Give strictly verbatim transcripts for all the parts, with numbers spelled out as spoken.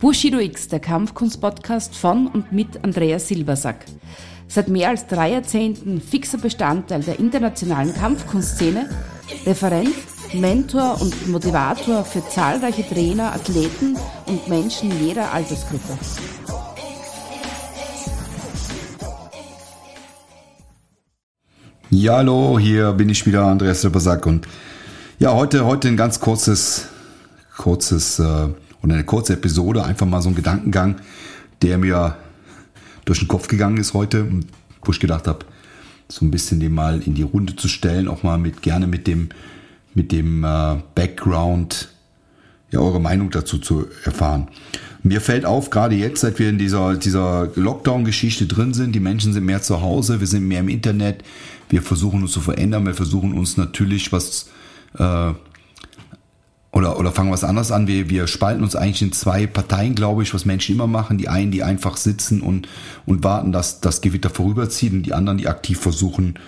Bushido X, der Kampfkunst-Podcast von und mit Andreas Silbersack. Seit mehr als drei Jahrzehnten fixer Bestandteil der internationalen Kampfkunstszene, Referent, Mentor und Motivator für zahlreiche Trainer, Athleten und Menschen jeder Altersgruppe. Ja, hallo, hier bin ich wieder, Andreas Silbersack, und ja, heute, heute ein ganz kurzes, kurzes äh, oder eine kurze Episode, einfach mal so ein Gedankengang, der mir durch den Kopf gegangen ist heute, wo ich gedacht habe, so ein bisschen den mal in die Runde zu stellen, auch mal mit gerne mit dem, mit dem äh, Background, ja, eure Meinung dazu zu erfahren. Mir fällt auf, gerade jetzt, seit wir in dieser, dieser Lockdown-Geschichte drin sind, die Menschen sind mehr zu Hause, wir sind mehr im Internet, wir versuchen uns zu verändern, wir versuchen uns natürlich was, äh, oder, oder fangen was anderes an, wir, wir spalten uns eigentlich in zwei Parteien, glaube ich, was Menschen immer machen, die einen, die einfach sitzen und, und warten, dass das Gewitter vorüberzieht, und die anderen, die aktiv versuchen,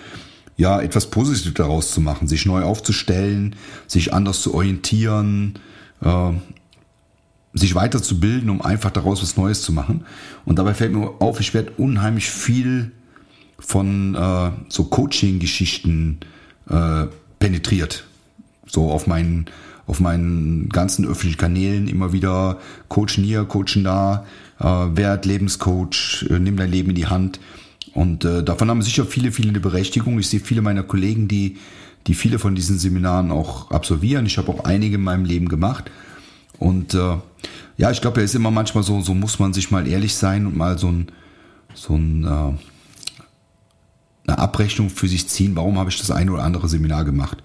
ja, etwas Positives daraus zu machen, sich neu aufzustellen, sich anders zu orientieren, äh, sich weiterzubilden, um einfach daraus was Neues zu machen. Und dabei fällt mir auf, ich werde unheimlich viel von äh, so Coaching-Geschichten äh, penetriert. So auf meinen, auf meinen ganzen öffentlichen Kanälen immer wieder coachen hier, coachen da, äh, werd Lebenscoach, äh, nimm dein Leben in die Hand. Und äh, davon haben sicher viele, viele eine Berechtigung. Ich sehe viele meiner Kollegen, die, die viele von diesen Seminaren auch absolvieren. Ich habe auch einige in meinem Leben gemacht. Und äh, ja, ich glaube, er ist immer manchmal so, so muss man sich mal ehrlich sein und mal so, ein, so ein, äh, eine Abrechnung für sich ziehen, warum habe ich das eine oder andere Seminar gemacht.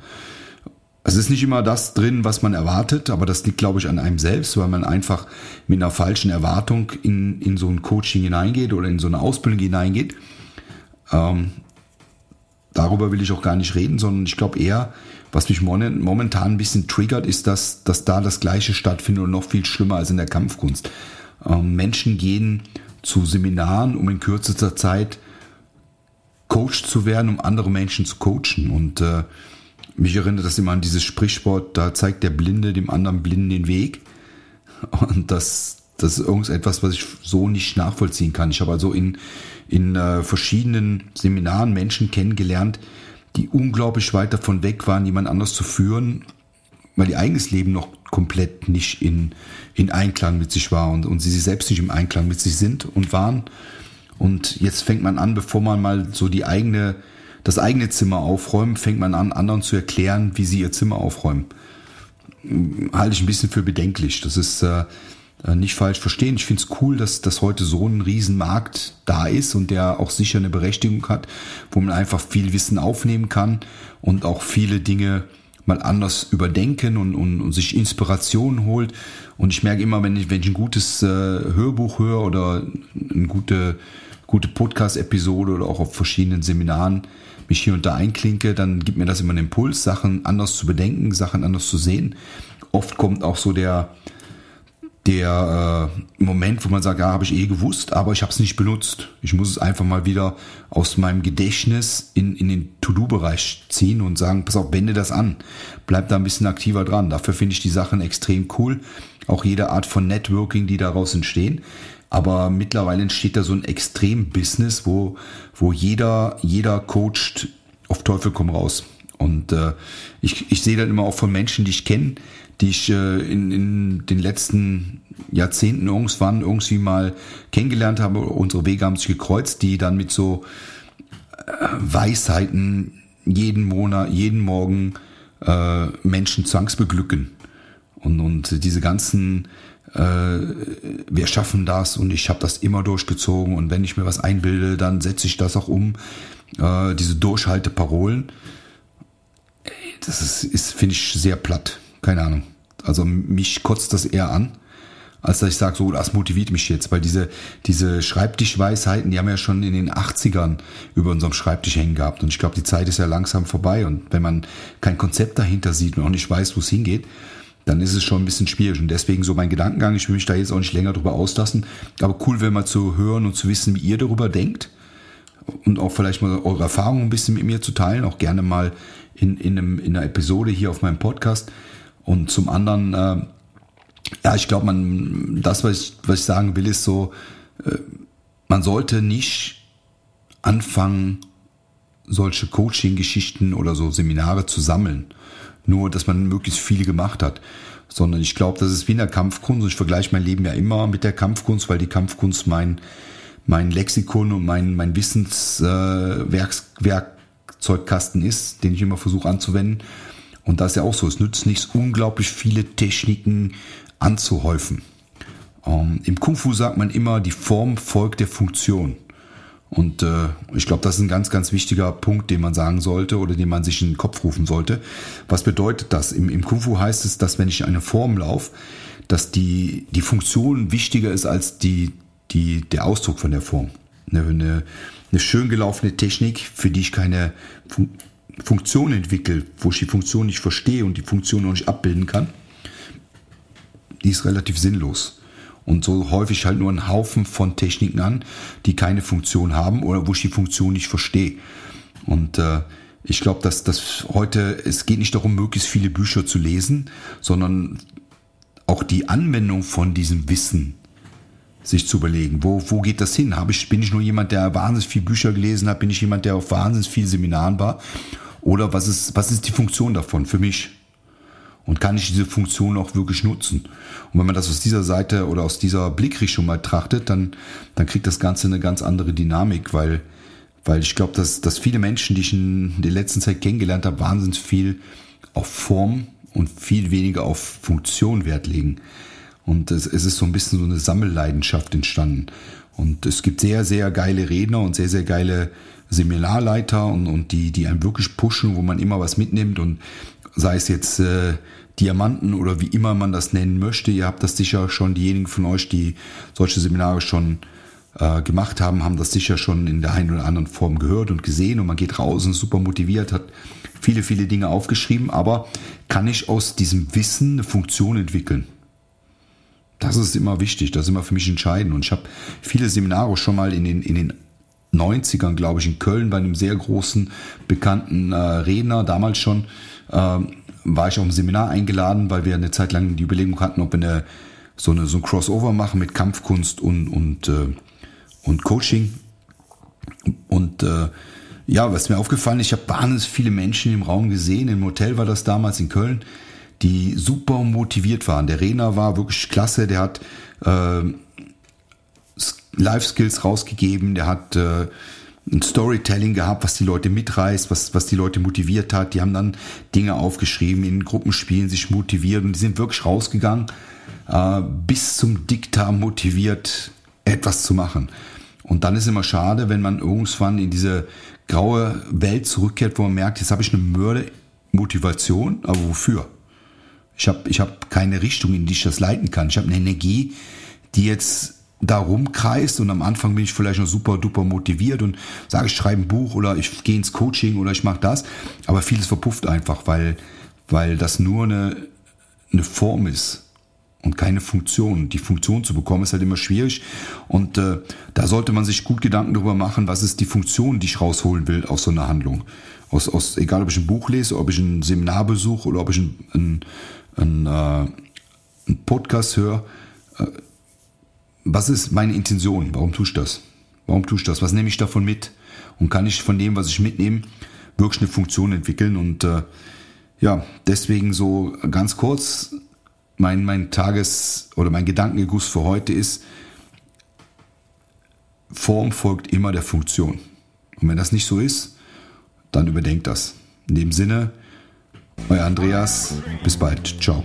Es ist nicht immer das drin, was man erwartet, aber das liegt, glaube ich, an einem selbst, weil man einfach mit einer falschen Erwartung in, in so ein Coaching hineingeht oder in so eine Ausbildung hineingeht. Ähm, darüber will ich auch gar nicht reden, sondern ich glaube eher, was mich momentan ein bisschen triggert, ist, dass, dass da das Gleiche stattfindet und noch viel schlimmer als in der Kampfkunst. Ähm, Menschen gehen zu Seminaren, um in kürzester Zeit Coach zu werden, um andere Menschen zu coachen. Und äh, mich erinnert das immer an dieses Sprichwort, da zeigt der Blinde dem anderen Blinden den Weg. Und das, das ist irgendetwas, was ich so nicht nachvollziehen kann. Ich habe also in, in äh, verschiedenen Seminaren Menschen kennengelernt, die unglaublich weit davon weg waren, jemand anders zu führen, weil ihr eigenes Leben noch komplett nicht in, in Einklang mit sich war und, und sie sich selbst nicht im Einklang mit sich sind und waren. Und jetzt fängt man an, bevor man mal so die eigene, das eigene Zimmer aufräumt, fängt man an, anderen zu erklären, wie sie ihr Zimmer aufräumen. Halte ich ein bisschen für bedenklich. Das ist äh, nicht falsch verstehen. Ich finde es cool, dass, dass heute so ein Riesenmarkt da ist und der auch sicher eine Berechtigung hat, wo man einfach viel Wissen aufnehmen kann und auch viele Dinge mal anders überdenken und, und, und sich Inspiration holt. Und ich merke immer, wenn ich, wenn ich ein gutes äh, Hörbuch höre oder eine gute, gute Podcast-Episode oder auch auf verschiedenen Seminaren mich hier und da einklinke, dann gibt mir das immer einen Impuls, Sachen anders zu bedenken, Sachen anders zu sehen. Oft kommt auch so der Der äh, Moment, wo man sagt, ja, habe ich eh gewusst, aber ich habe es nicht benutzt. Ich muss es einfach mal wieder aus meinem Gedächtnis in, in den To-Do-Bereich ziehen und sagen, pass auf, wende das an. Bleib da ein bisschen aktiver dran. Dafür finde ich die Sachen extrem cool. Auch jede Art von Networking, die daraus entstehen. Aber mittlerweile entsteht da so ein Extrem-Business, wo, wo jeder, jeder coacht, auf Teufel komm raus. Und äh, ich, ich sehe dann immer auch von Menschen, die ich kenne, die ich äh, in, in den letzten Jahrzehnten irgendwann irgendwie mal kennengelernt habe. Unsere Wege haben sich gekreuzt, die dann mit so äh, Weisheiten jeden Monat, jeden Morgen äh, Menschen zwangsbeglücken. Und, und diese ganzen, äh, wir schaffen das und ich habe das immer durchgezogen und wenn ich mir was einbilde, dann setze ich das auch um. Äh, diese Durchhalteparolen. Das ist, ist finde ich, sehr platt. Keine Ahnung. Also mich kotzt das eher an, als dass ich sage, so, das motiviert mich jetzt. Weil diese, diese Schreibtischweisheiten, die haben wir ja schon in den achtzigern über unserem Schreibtisch hängen gehabt. Und ich glaube, die Zeit ist ja langsam vorbei. Und wenn man kein Konzept dahinter sieht und auch nicht weiß, wo es hingeht, dann ist es schon ein bisschen schwierig. Und deswegen so mein Gedankengang, ich will mich da jetzt auch nicht länger drüber auslassen. Aber cool, wenn mal zu hören und zu wissen, wie ihr darüber denkt. Und auch vielleicht mal eure Erfahrungen ein bisschen mit mir zu teilen, auch gerne mal in, in, einem, in einer Episode hier auf meinem Podcast. Und zum anderen äh, Ja, ich glaube, man, das, was ich, was ich sagen will, ist so, äh, man sollte nicht anfangen, solche Coaching-Geschichten oder so Seminare zu sammeln. Nur, dass man möglichst viele gemacht hat. Sondern ich glaube, das ist wie in der Kampfkunst. Und ich vergleiche mein Leben ja immer mit der Kampfkunst, weil die Kampfkunst mein, mein Lexikon und mein, mein Wissenswerkzeugkasten äh, ist, den ich immer versuche anzuwenden. Und das ist ja auch so. Es nützt nichts, unglaublich viele Techniken anzuhäufen. Ähm, Im Kung-Fu sagt man immer, die Form folgt der Funktion. Und äh, ich glaube, das ist ein ganz, ganz wichtiger Punkt, den man sagen sollte oder den man sich in den Kopf rufen sollte. Was bedeutet das? Im, im Kung-Fu heißt es, dass wenn ich in eine Form laufe, dass die, die Funktion wichtiger ist als die, die, der Ausdruck von der Form. Eine, eine, eine schön gelaufene Technik, für die ich keine Fun- Funktion entwickle, wo ich die Funktion nicht verstehe und die Funktion noch nicht abbilden kann, die ist relativ sinnlos. Und so häufe ich halt nur einen Haufen von Techniken an, die keine Funktion haben oder wo ich die Funktion nicht verstehe. Und äh, ich glaube, dass das heute, es geht nicht darum, möglichst viele Bücher zu lesen, sondern auch die Anwendung von diesem Wissen sich zu überlegen. Wo, wo geht das hin? Hab ich, bin ich nur jemand, der wahnsinnig viele Bücher gelesen hat? Bin ich jemand, der auf wahnsinnig vielen Seminaren war? Oder was ist, was ist die Funktion davon für mich? Und kann ich diese Funktion auch wirklich nutzen? Und wenn man das aus dieser Seite oder aus dieser Blickrichtung mal betrachtet, dann, dann kriegt das Ganze eine ganz andere Dynamik, weil, weil ich glaube, dass, dass viele Menschen, die ich in der letzten Zeit kennengelernt habe, wahnsinnig viel auf Form und viel weniger auf Funktion Wert legen. Und es, es ist so ein bisschen so eine Sammelleidenschaft entstanden. Und es gibt sehr, sehr geile Redner und sehr, sehr geile Seminarleiter und, und die, die einen wirklich pushen, wo man immer was mitnimmt und sei es jetzt äh, Diamanten oder wie immer man das nennen möchte. Ihr habt das sicher schon, diejenigen von euch, die solche Seminare schon äh, gemacht haben, haben das sicher schon in der einen oder anderen Form gehört und gesehen und man geht raus und ist super motiviert, hat viele, viele Dinge aufgeschrieben, aber kann ich aus diesem Wissen eine Funktion entwickeln? Das ist immer wichtig, das ist immer für mich entscheidend. Und ich habe viele Seminare schon mal in den, in den neunzigern, glaube ich, in Köln bei einem sehr großen, bekannten äh, Redner, damals schon, ähm, war ich auf ein Seminar eingeladen, weil wir eine Zeit lang die Überlegung hatten, ob wir eine, so, eine, so ein Crossover machen mit Kampfkunst und, und, äh, und Coaching. Und äh, ja, was mir aufgefallen ist, ich habe wahnsinnig viele Menschen im Raum gesehen, im Hotel war das damals in Köln, die super motiviert waren. Der Redner war wirklich klasse, der hat äh, Life-Skills rausgegeben, der hat äh, ein Storytelling gehabt, was die Leute mitreißt, was, was die Leute motiviert hat. Die haben dann Dinge aufgeschrieben, in Gruppenspielen sich motiviert und die sind wirklich rausgegangen, äh, bis zum Diktat motiviert, etwas zu machen. Und dann ist immer schade, wenn man irgendwann in diese graue Welt zurückkehrt, wo man merkt, jetzt habe ich eine Mörder-Motivation, aber wofür? Ich habe ich hab keine Richtung, in die ich das leiten kann. Ich habe eine Energie, die jetzt da rumkreist und am Anfang bin ich vielleicht noch super duper motiviert und sage, ich schreibe ein Buch oder ich gehe ins Coaching oder ich mache das. Aber vieles verpufft einfach, weil, weil das nur eine, eine Form ist und keine Funktion. Die Funktion zu bekommen ist halt immer schwierig und äh, da sollte man sich gut Gedanken darüber machen, was ist die Funktion, die ich rausholen will aus so einer Handlung. Aus, aus, egal, ob ich ein Buch lese, ob ich ein Seminar besuche oder ob ich ein, ein Ein, äh, ein Podcast höre, äh, was ist meine Intention? Warum tue ich das? Warum tue ich das? Was nehme ich davon mit? Und kann ich von dem, was ich mitnehme, wirklich eine Funktion entwickeln? Und äh, ja, deswegen so ganz kurz, mein, mein Tages- oder mein Gedankenguss für heute ist, Form folgt immer der Funktion. Und wenn das nicht so ist, dann überdenkt das. In dem Sinne, euer Andreas, bis bald, ciao.